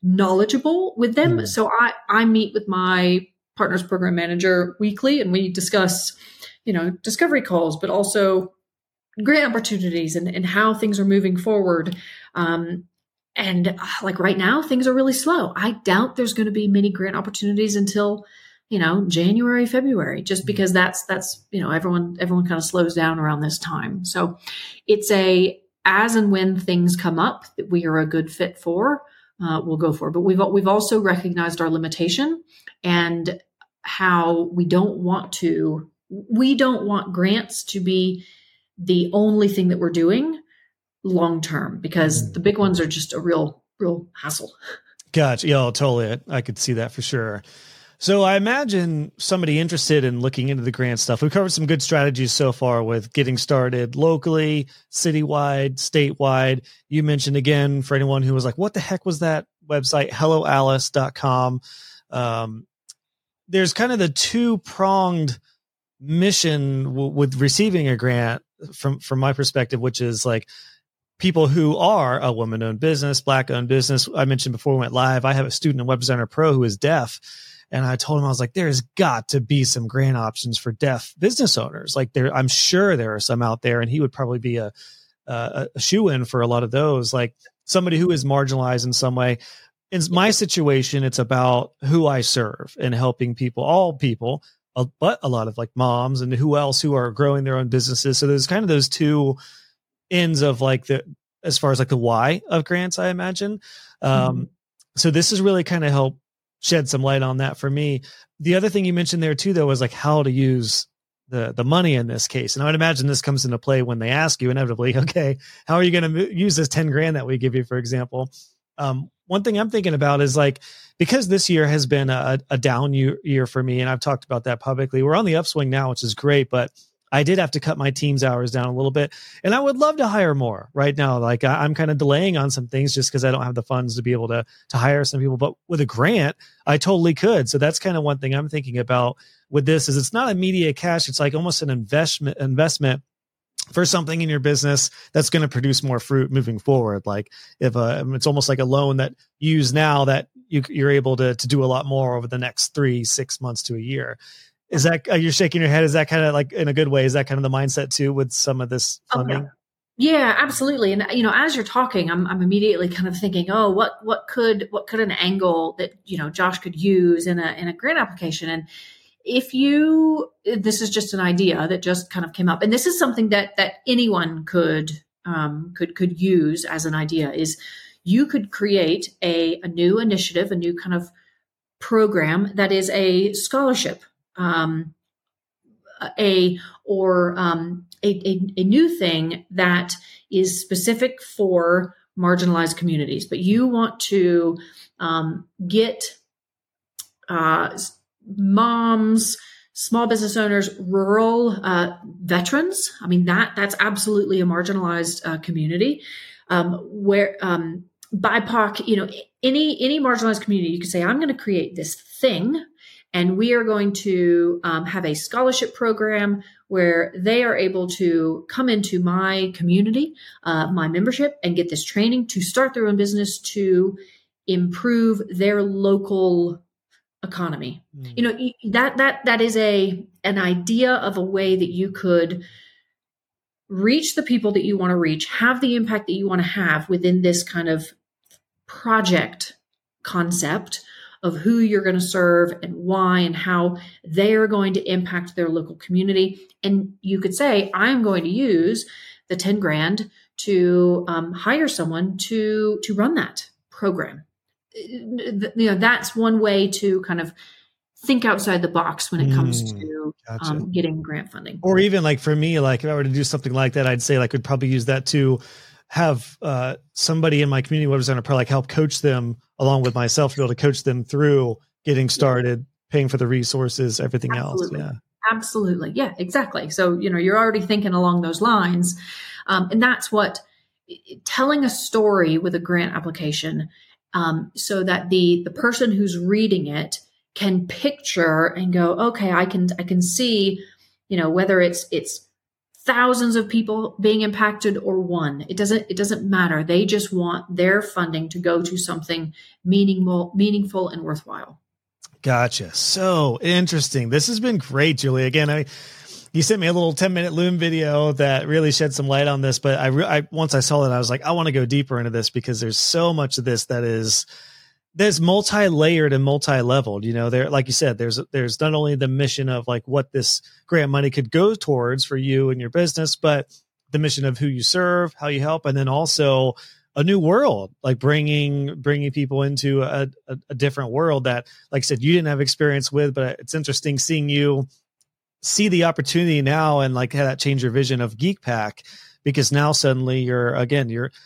knowledgeable with them. Mm-hmm. So I meet with my partners program manager weekly, and we discuss, discovery calls, but also grant opportunities and how things are moving forward. And like right now, things are really slow. I doubt there's going to be many grant opportunities until, January, February, just because that's everyone kind of slows down around this time. So it's as and when things come up that we are a good fit for, we'll go for. But we've also recognized our limitation and how we don't want grants to be the only thing that we're doing long term, because the big ones are just a real hassle. Gotcha. Yeah, totally. I could see that for sure. So I imagine somebody interested in looking into the grant stuff, we've covered some good strategies so far with getting started locally, citywide, statewide. You mentioned, again, for anyone who was like, what the heck was that website? HelloAlice.com. There's kind of the two-pronged mission with receiving a grant from my perspective, which is like people who are a woman-owned business, Black-owned business. I mentioned before we went live, I have a student in Web Designer Pro who is deaf. And I told him, I was like, there's got to be some grant options for deaf business owners. Like I'm sure there are some out there, and he would probably be a shoe-in for a lot of those, like somebody who is marginalized in some way. In my situation, it's about who I serve and helping people, all people, but a lot of like moms and who else who are growing their own businesses. So there's kind of those two ends of like as far as like the why of grants, I imagine. So this has really kind of helped shed some light on that for me. The other thing you mentioned there too, though, was like how to use the money in this case. And I would imagine this comes into play when they ask you inevitably, okay, how are you going to use this 10 grand that we give you, for example? One thing I'm thinking about is like, because this year has been a down year for me, and I've talked about that publicly, we're on the upswing now, which is great, but I did have to cut my team's hours down a little bit, and I would love to hire more right now. Like I'm kind of delaying on some things just because I don't have the funds to be able to hire some people, but with a grant, I totally could. So that's kind of one thing I'm thinking about with this is it's not immediate cash. It's like almost an investment for something in your business that's going to produce more fruit moving forward. Like if it's almost like a loan that you use now that you're able to do a lot more over the next 3-6 months to a year. Is that, you're shaking your head? Is that kind of like in a good way? Is that kind of the mindset too with some of this funding? Okay. Yeah, absolutely. And as you're talking, I'm immediately kind of thinking, oh, what could an angle that Josh could use in a grant application? And this is just an idea that just kind of came up, and this is something that anyone could use as an idea is you could create a new initiative, a new kind of program that is a scholarship. A new thing that is specific for marginalized communities, but you want to get moms, small business owners, rural veterans. I mean that's absolutely a marginalized community where BIPOC, any marginalized community. You can say, I'm going to create this thing. And we are going to have a scholarship program where they are able to come into my community, my membership, and get this training to start their own business to improve their local economy. Mm. That is an idea of a way that you could reach the people that you want to reach, have the impact that you want to have within this kind of project concept of who you're going to serve and why and how they are going to impact their local community. And you could say, I'm going to use the 10 grand to hire someone to run that program. That's one way to kind of think outside the box when it comes to gotcha. Getting grant funding. Or even like for me, like if I were to do something like that, I'd say like, I'd probably use that to have somebody in my community Web Designer Pro help coach them along with myself to be able to coach them through getting started, paying for the resources, everything Absolutely. Else. Yeah. Absolutely. Yeah, exactly. So, you're already thinking along those lines. And that's what telling a story with a grant application so that the person who's reading it can picture and go, okay, I can see, whether it's thousands of people being impacted or one, it doesn't matter. They just want their funding to go to something meaningful and worthwhile. Gotcha. So interesting. This has been great, Julia. Again, you sent me a little 10-minute Loom video that really shed some light on this, but I once I saw it, I was like, I want to go deeper into this because there's so much of this that is multi-layered and multi-leveled. There, like you said, there's not only the mission of what this grant money could go towards for you and your business, but the mission of who you serve, how you help, and then also a new world, bringing people into a different world that, like I said, you didn't have experience with, but it's interesting seeing you see the opportunity now and how that changed your vision of GeekPack, because now suddenly you're,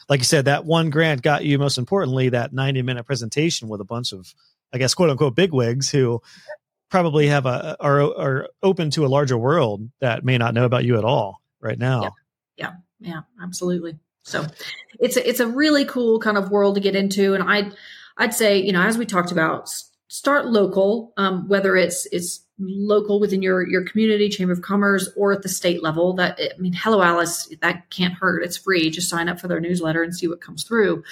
like you said, that one grant got you, most importantly, that 90-minute presentation with a bunch of, I guess, quote unquote, bigwigs who probably have are open to a larger world that may not know about you at all right now. Yeah, absolutely. So it's a really cool kind of world to get into. And I'd say, as we talked about, start local, whether it's local within your community, chamber of commerce, or at the state level. Hello Alice, that can't hurt. It's free. Just sign up for their newsletter and see what comes through.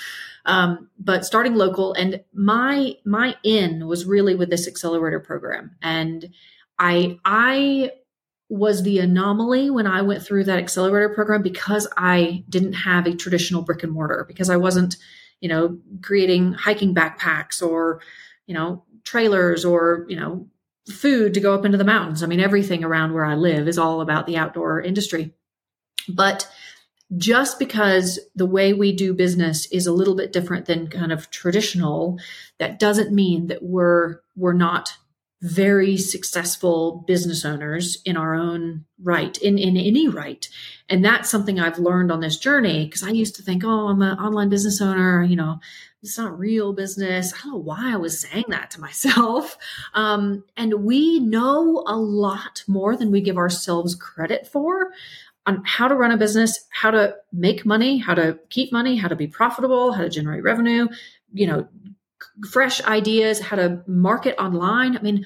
But starting local, and my in was really with this accelerator program. And I was the anomaly when I went through that accelerator program because I didn't have a traditional brick and mortar, because I wasn't, creating hiking backpacks or, trailers or, food to go up into the mountains. Everything around where I live is all about the outdoor industry. But just because the way we do business is a little bit different than kind of traditional, that doesn't mean that we're not very successful business owners in our own right, in any right. And that's something I've learned on this journey, because I used to think, oh, I'm an online business owner, it's not real business. I don't know why I was saying that to myself. And we know a lot more than we give ourselves credit for on how to run a business, how to make money, how to keep money, how to be profitable, how to generate revenue, fresh ideas, how to market online.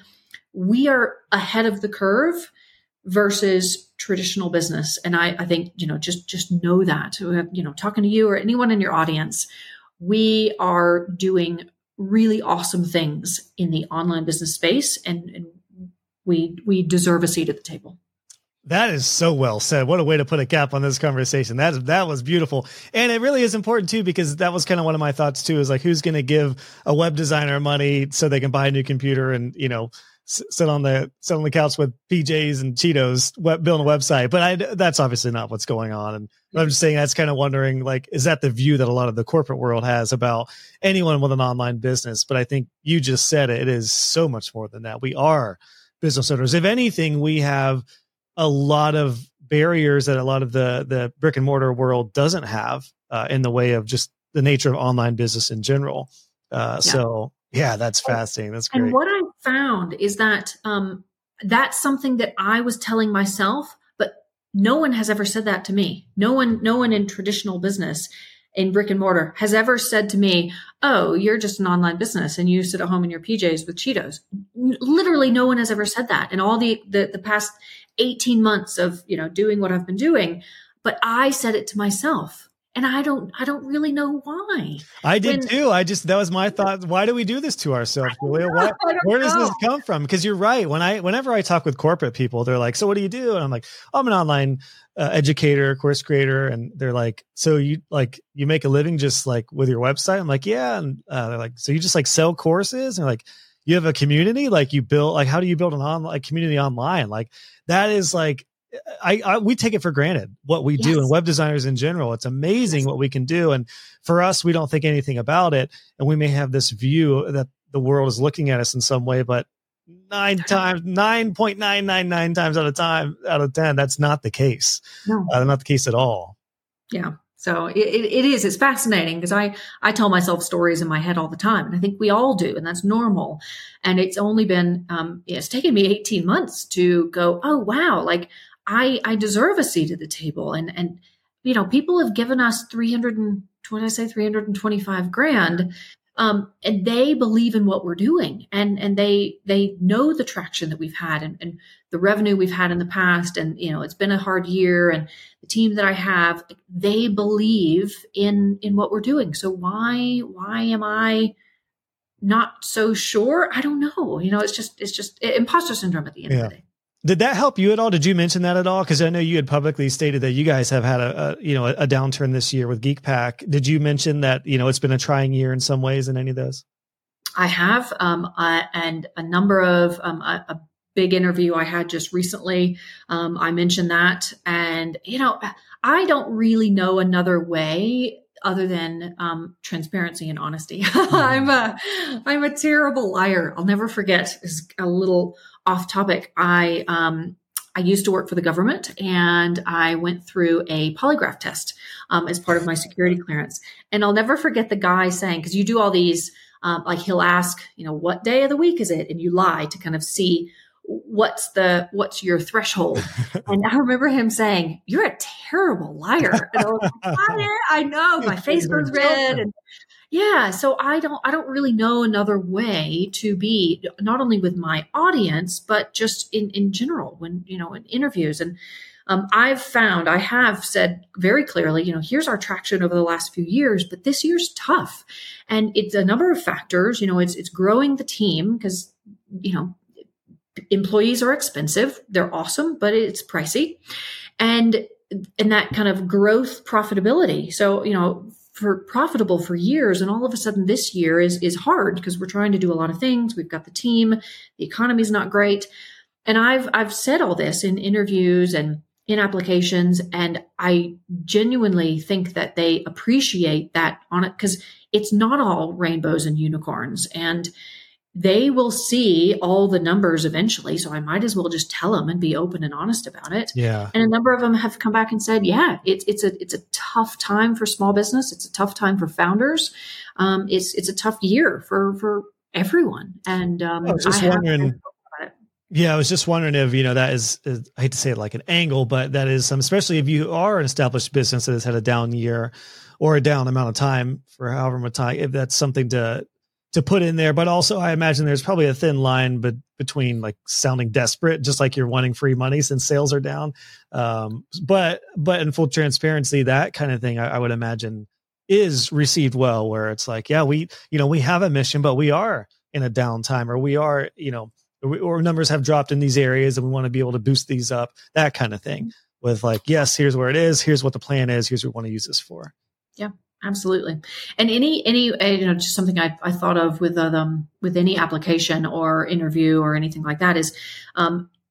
We are ahead of the curve versus traditional business. And I think, just know that, talking to you or anyone in your audience, we are doing really awesome things in the online business space, and we deserve a seat at the table. That is so well said. What a way to put a cap on this conversation. That was beautiful. And it really is important too, because that was kind of one of my thoughts too, is who's going to give a web designer money so they can buy a new computer and, sit on the couch with PJs and Cheetos, build a website. But that's obviously not what's going on. And I'm just saying, that's kind of wondering, is that the view that a lot of the corporate world has about anyone with an online business? But I think you just said it is so much more than that. We are business owners. If anything, we have a lot of barriers that a lot of the brick and mortar world doesn't have in the way of just the nature of online business in general. So yeah, that's fascinating. That's great. And what I found is that that's something that I was telling myself, but no one has ever said that to me. No one in traditional business in brick and mortar has ever said to me, oh, you're just an online business and you sit at home in your PJs with Cheetos. Literally no one has ever said that. And all the past 18 months of, doing what I've been doing, but I said it to myself, and I don't really know why. I did too. That was my thought. Why do we do this to ourselves, Julia? Where does this come from? Cause you're right. Whenever I talk with corporate people, they're like, so what do you do? And I'm like, I'm an online educator, course creator. And they're like, so you make a living just with your website? I'm like, yeah. And they're like, so you just sell courses? And they're like, you have a community, you build, how do you build an online community online? That is we take it for granted what we do, and web designers in general. It's amazing what we can do. And for us, we don't think anything about it. And we may have this view that the world is looking at us in some way, but 9.999 times out of 10, that's not the case. No. Not the case at all. Yeah. So it's fascinating, because I tell myself stories in my head all the time, and I think we all do, and that's normal. And it's only been, it's taken me 18 months to go, oh, wow, like I deserve a seat at the table. And, you know, people have given us 325 grand. And they believe in what we're doing, and they know the traction that we've had and the revenue we've had in the past. And, you know, it's been a hard year, and the team that I have, they believe in what we're doing. So why am I not so sure? I don't know. You know, it's just imposter syndrome at the end of the day. Did that help you at all? Did you mention that at all? Because I know you had publicly stated that you guys have had a downturn this year with GeekPack. Did you mention that, you know, it's been a trying year in some ways in any of those? I have, and a number of a big interview I had just recently. I mentioned that, and you know, I don't really know another way other than transparency and honesty. I'm a terrible liar. I'll never forget. It's a little off topic. I used to work for the government, and I went through a polygraph test as part of my security clearance. And I'll never forget the guy saying, because you do all these, like he'll ask, you know, what day of the week is it? And you lie to kind of see what's your threshold. And I remember him saying, "You're a terrible liar." And I was like, I know, my face goes red. And yeah. So I don't really know another way to be, not only with my audience, but just in general, when, you know, in interviews. And I have said very clearly, you know, here's our traction over the last few years, but this year's tough. And it's a number of factors, you know, it's growing the team, because, you know, employees are expensive. They're awesome, but it's pricey. And that kind of growth, profitability. So, you know, for profitable for years, and all of a sudden this year is hard, because we're trying to do a lot of things. We've got the team, the economy's not great. And I've said all this in interviews and in applications, and I genuinely think that they appreciate that on it, because it's not all rainbows and unicorns, and they will see all the numbers eventually. So I might as well just tell them and be open and honest about it. Yeah. And a number of them have come back and said, yeah, it's a tough time for small business. It's a tough time for founders. It's a tough year for everyone. And I was just wondering if, you know, that is, I hate to say it like an angle, but that is some, especially if you are an established business that has had a down year or a down amount of time for however much time, if that's something to put in there. But also I imagine there's probably a thin line between like sounding desperate, just like you're wanting free money since sales are down. But in full transparency, that kind of thing, I would imagine is received well, where it's like, yeah, we have a mission, but we are in a downtime, or we are, you know, or numbers have dropped in these areas and we want to be able to boost these up, that kind of thing, with like, yes, here's where it is. Here's what the plan is. Here's what we want to use this for. Yeah. Absolutely. And any you know, just something I thought of with any application or interview or anything like that is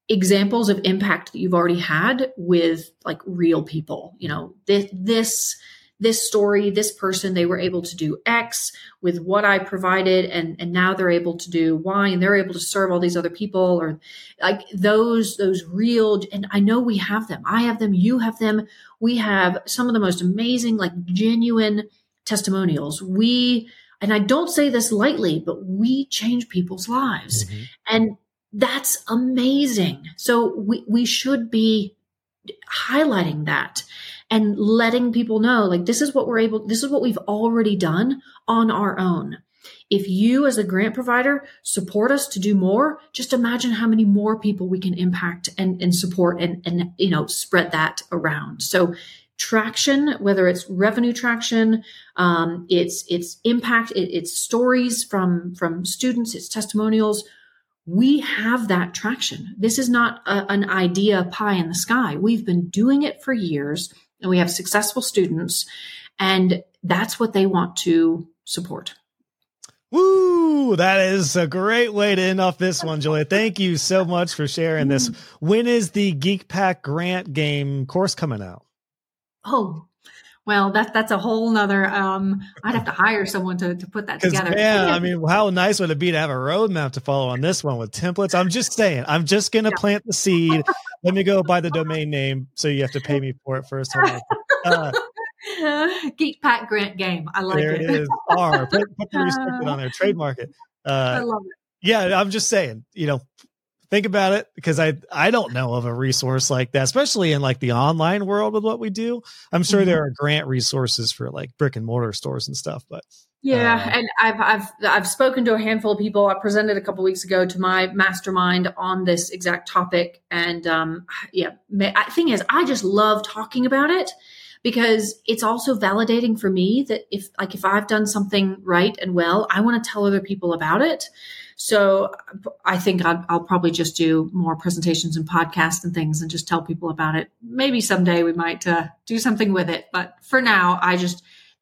examples of impact that you've already had with like real people. You know, this story, this person, they were able to do X with what I provided, and now they're able to do Y, and they're able to serve all these other people, or like those real, and I know we have them. I have them, you have them. We have some of the most amazing, like genuine testimonials. And I don't say this lightly, but we change people's lives. Mm-hmm. And that's amazing. So we should be highlighting that and letting people know, like, this is what we've already done on our own. If you as a grant provider support us to do more, just imagine how many more people we can impact and support and, you know, spread that around. So traction, whether it's revenue traction, it's impact, it's stories from students, it's testimonials. We have that traction. This is not an idea pie in the sky. We've been doing it for years, and we have successful students, and that's what they want to support. Woo! That is a great way to end off this one, Julia. Thank you so much for sharing this. When is the GeekPack Grant Game course coming out? Oh, well, that's a whole nother, I'd have to hire someone to put that together. Man, yeah, I mean, how nice would it be to have a roadmap to follow on this one with templates? I'm just saying, I'm just going to plant the seed. Let me go buy the domain name. So you have to pay me for it first. GeekPack grant game. I like it. There it is. R. Put the restricted on there. Trademark it. I love it. Yeah, I'm just saying, think about it, because I don't know of a resource like that, especially in like the online world with what we do. I'm sure there are grant resources for like brick and mortar stores and stuff, but yeah. And I've spoken to a handful of people. I presented a couple weeks ago to my mastermind on this exact topic. And thing is, I just love talking about it, because it's also validating for me that if I've done something right and well, I want to tell other people about it. So I think I'll probably just do more presentations and podcasts and things and just tell people about it. Maybe someday we might do something with it. But for now,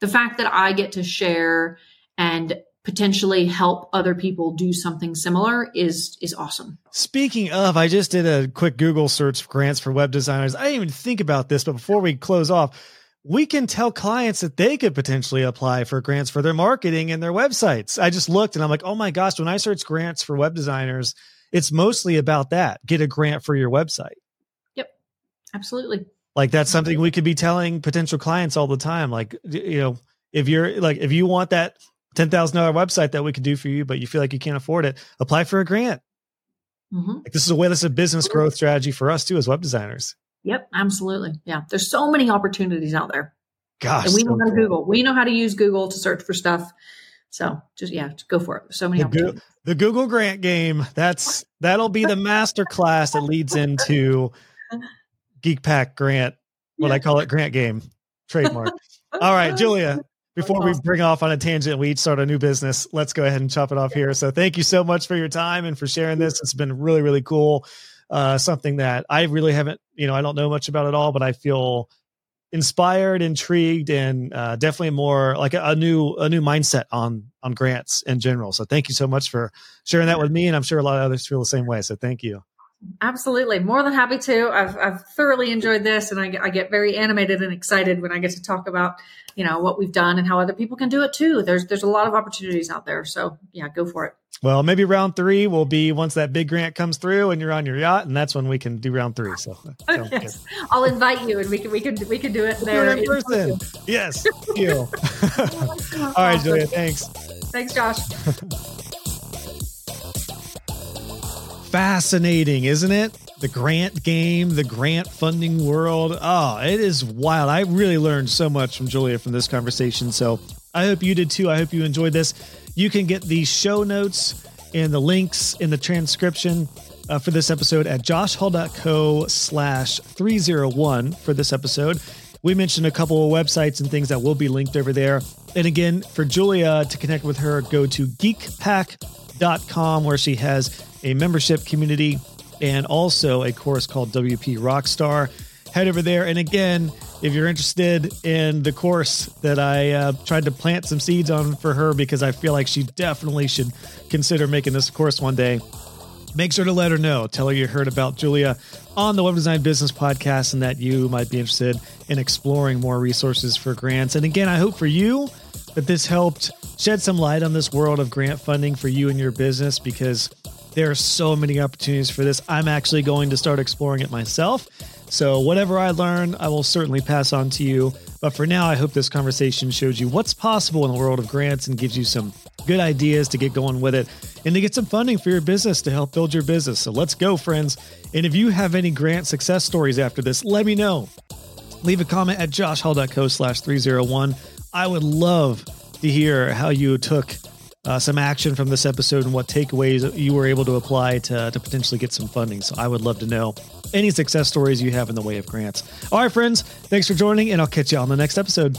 the fact that I get to share and potentially help other people do something similar is awesome. Speaking of, I just did a quick Google search for grants for web designers. I didn't even think about this, but before we close off, we can tell clients that they could potentially apply for grants for their marketing and their websites. I just looked and I'm like, oh my gosh, when I search grants for web designers, it's mostly about that. Get a grant for your website. Yep, absolutely. Like that's something we could be telling potential clients all the time. Like, if you want that $10,000 website that we could do for you, but you feel like you can't afford it, apply for a grant. Mm-hmm. Like this is a way, that's a business growth strategy for us too, as web designers. Yep, absolutely. Yeah. There's so many opportunities out there. Gosh. And we know how to Google. We know how to use Google to search for stuff. So just go for it. So many opportunities. The Google grant game, that'll be the master class that leads into GeekPack grant, I call it grant game, trademark. All right, Julia, before we bring off on a tangent, we each start a new business. Let's go ahead and chop it off here. So thank you so much for your time and for sharing this. It's been really, really cool. Something that I really haven't, I don't know much about at all, but I feel inspired, intrigued, and definitely more like a new mindset on grants in general. So thank you so much for sharing that with me. And I'm sure a lot of others feel the same way. So thank you. Absolutely. More than happy to. I've thoroughly enjoyed this, and I get very animated and excited when I get to talk about, what we've done and how other people can do it too. There's a lot of opportunities out there. So yeah, go for it. Well, maybe round 3 will be once that big grant comes through and you're on your yacht, and that's when we can do round 3. So yes. I'll invite you, and we can do it there in person. Yes. Thank you. All right, Julia. Thanks. Thanks, Josh. Fascinating, isn't it? The grant game, the grant funding world. Oh, it is wild. I really learned so much from Julia from this conversation. So I hope you did too. I hope you enjoyed this. You can get the show notes and the links in the transcription for this episode at joshhall.co/301 for this episode. We mentioned a couple of websites and things that will be linked over there. And again, for Julia to connect with her, go to geekpack.com, where she has a membership community and also a course called WP Rockstar. Head over there. And again, if you're interested in the course that I tried to plant some seeds on for her, because I feel like she definitely should consider making this course one day, make sure to let her know. Tell her you heard about Julia on the Web Design Business Podcast and that you might be interested in exploring more resources for grants. And again, I hope for you that this helped shed some light on this world of grant funding for you and your business, because there are so many opportunities for this. I'm actually going to start exploring it myself. So whatever I learn, I will certainly pass on to you. But for now, I hope this conversation shows you what's possible in the world of grants and gives you some good ideas to get going with it and to get some funding for your business to help build your business. So let's go, friends. And if you have any grant success stories after this, let me know. Leave a comment at joshhall.co/301. I would love to hear how you took some action from this episode and what takeaways you were able to apply to potentially get some funding. So I would love to know any success stories you have in the way of grants. All right, friends, thanks for joining, and I'll catch you on the next episode.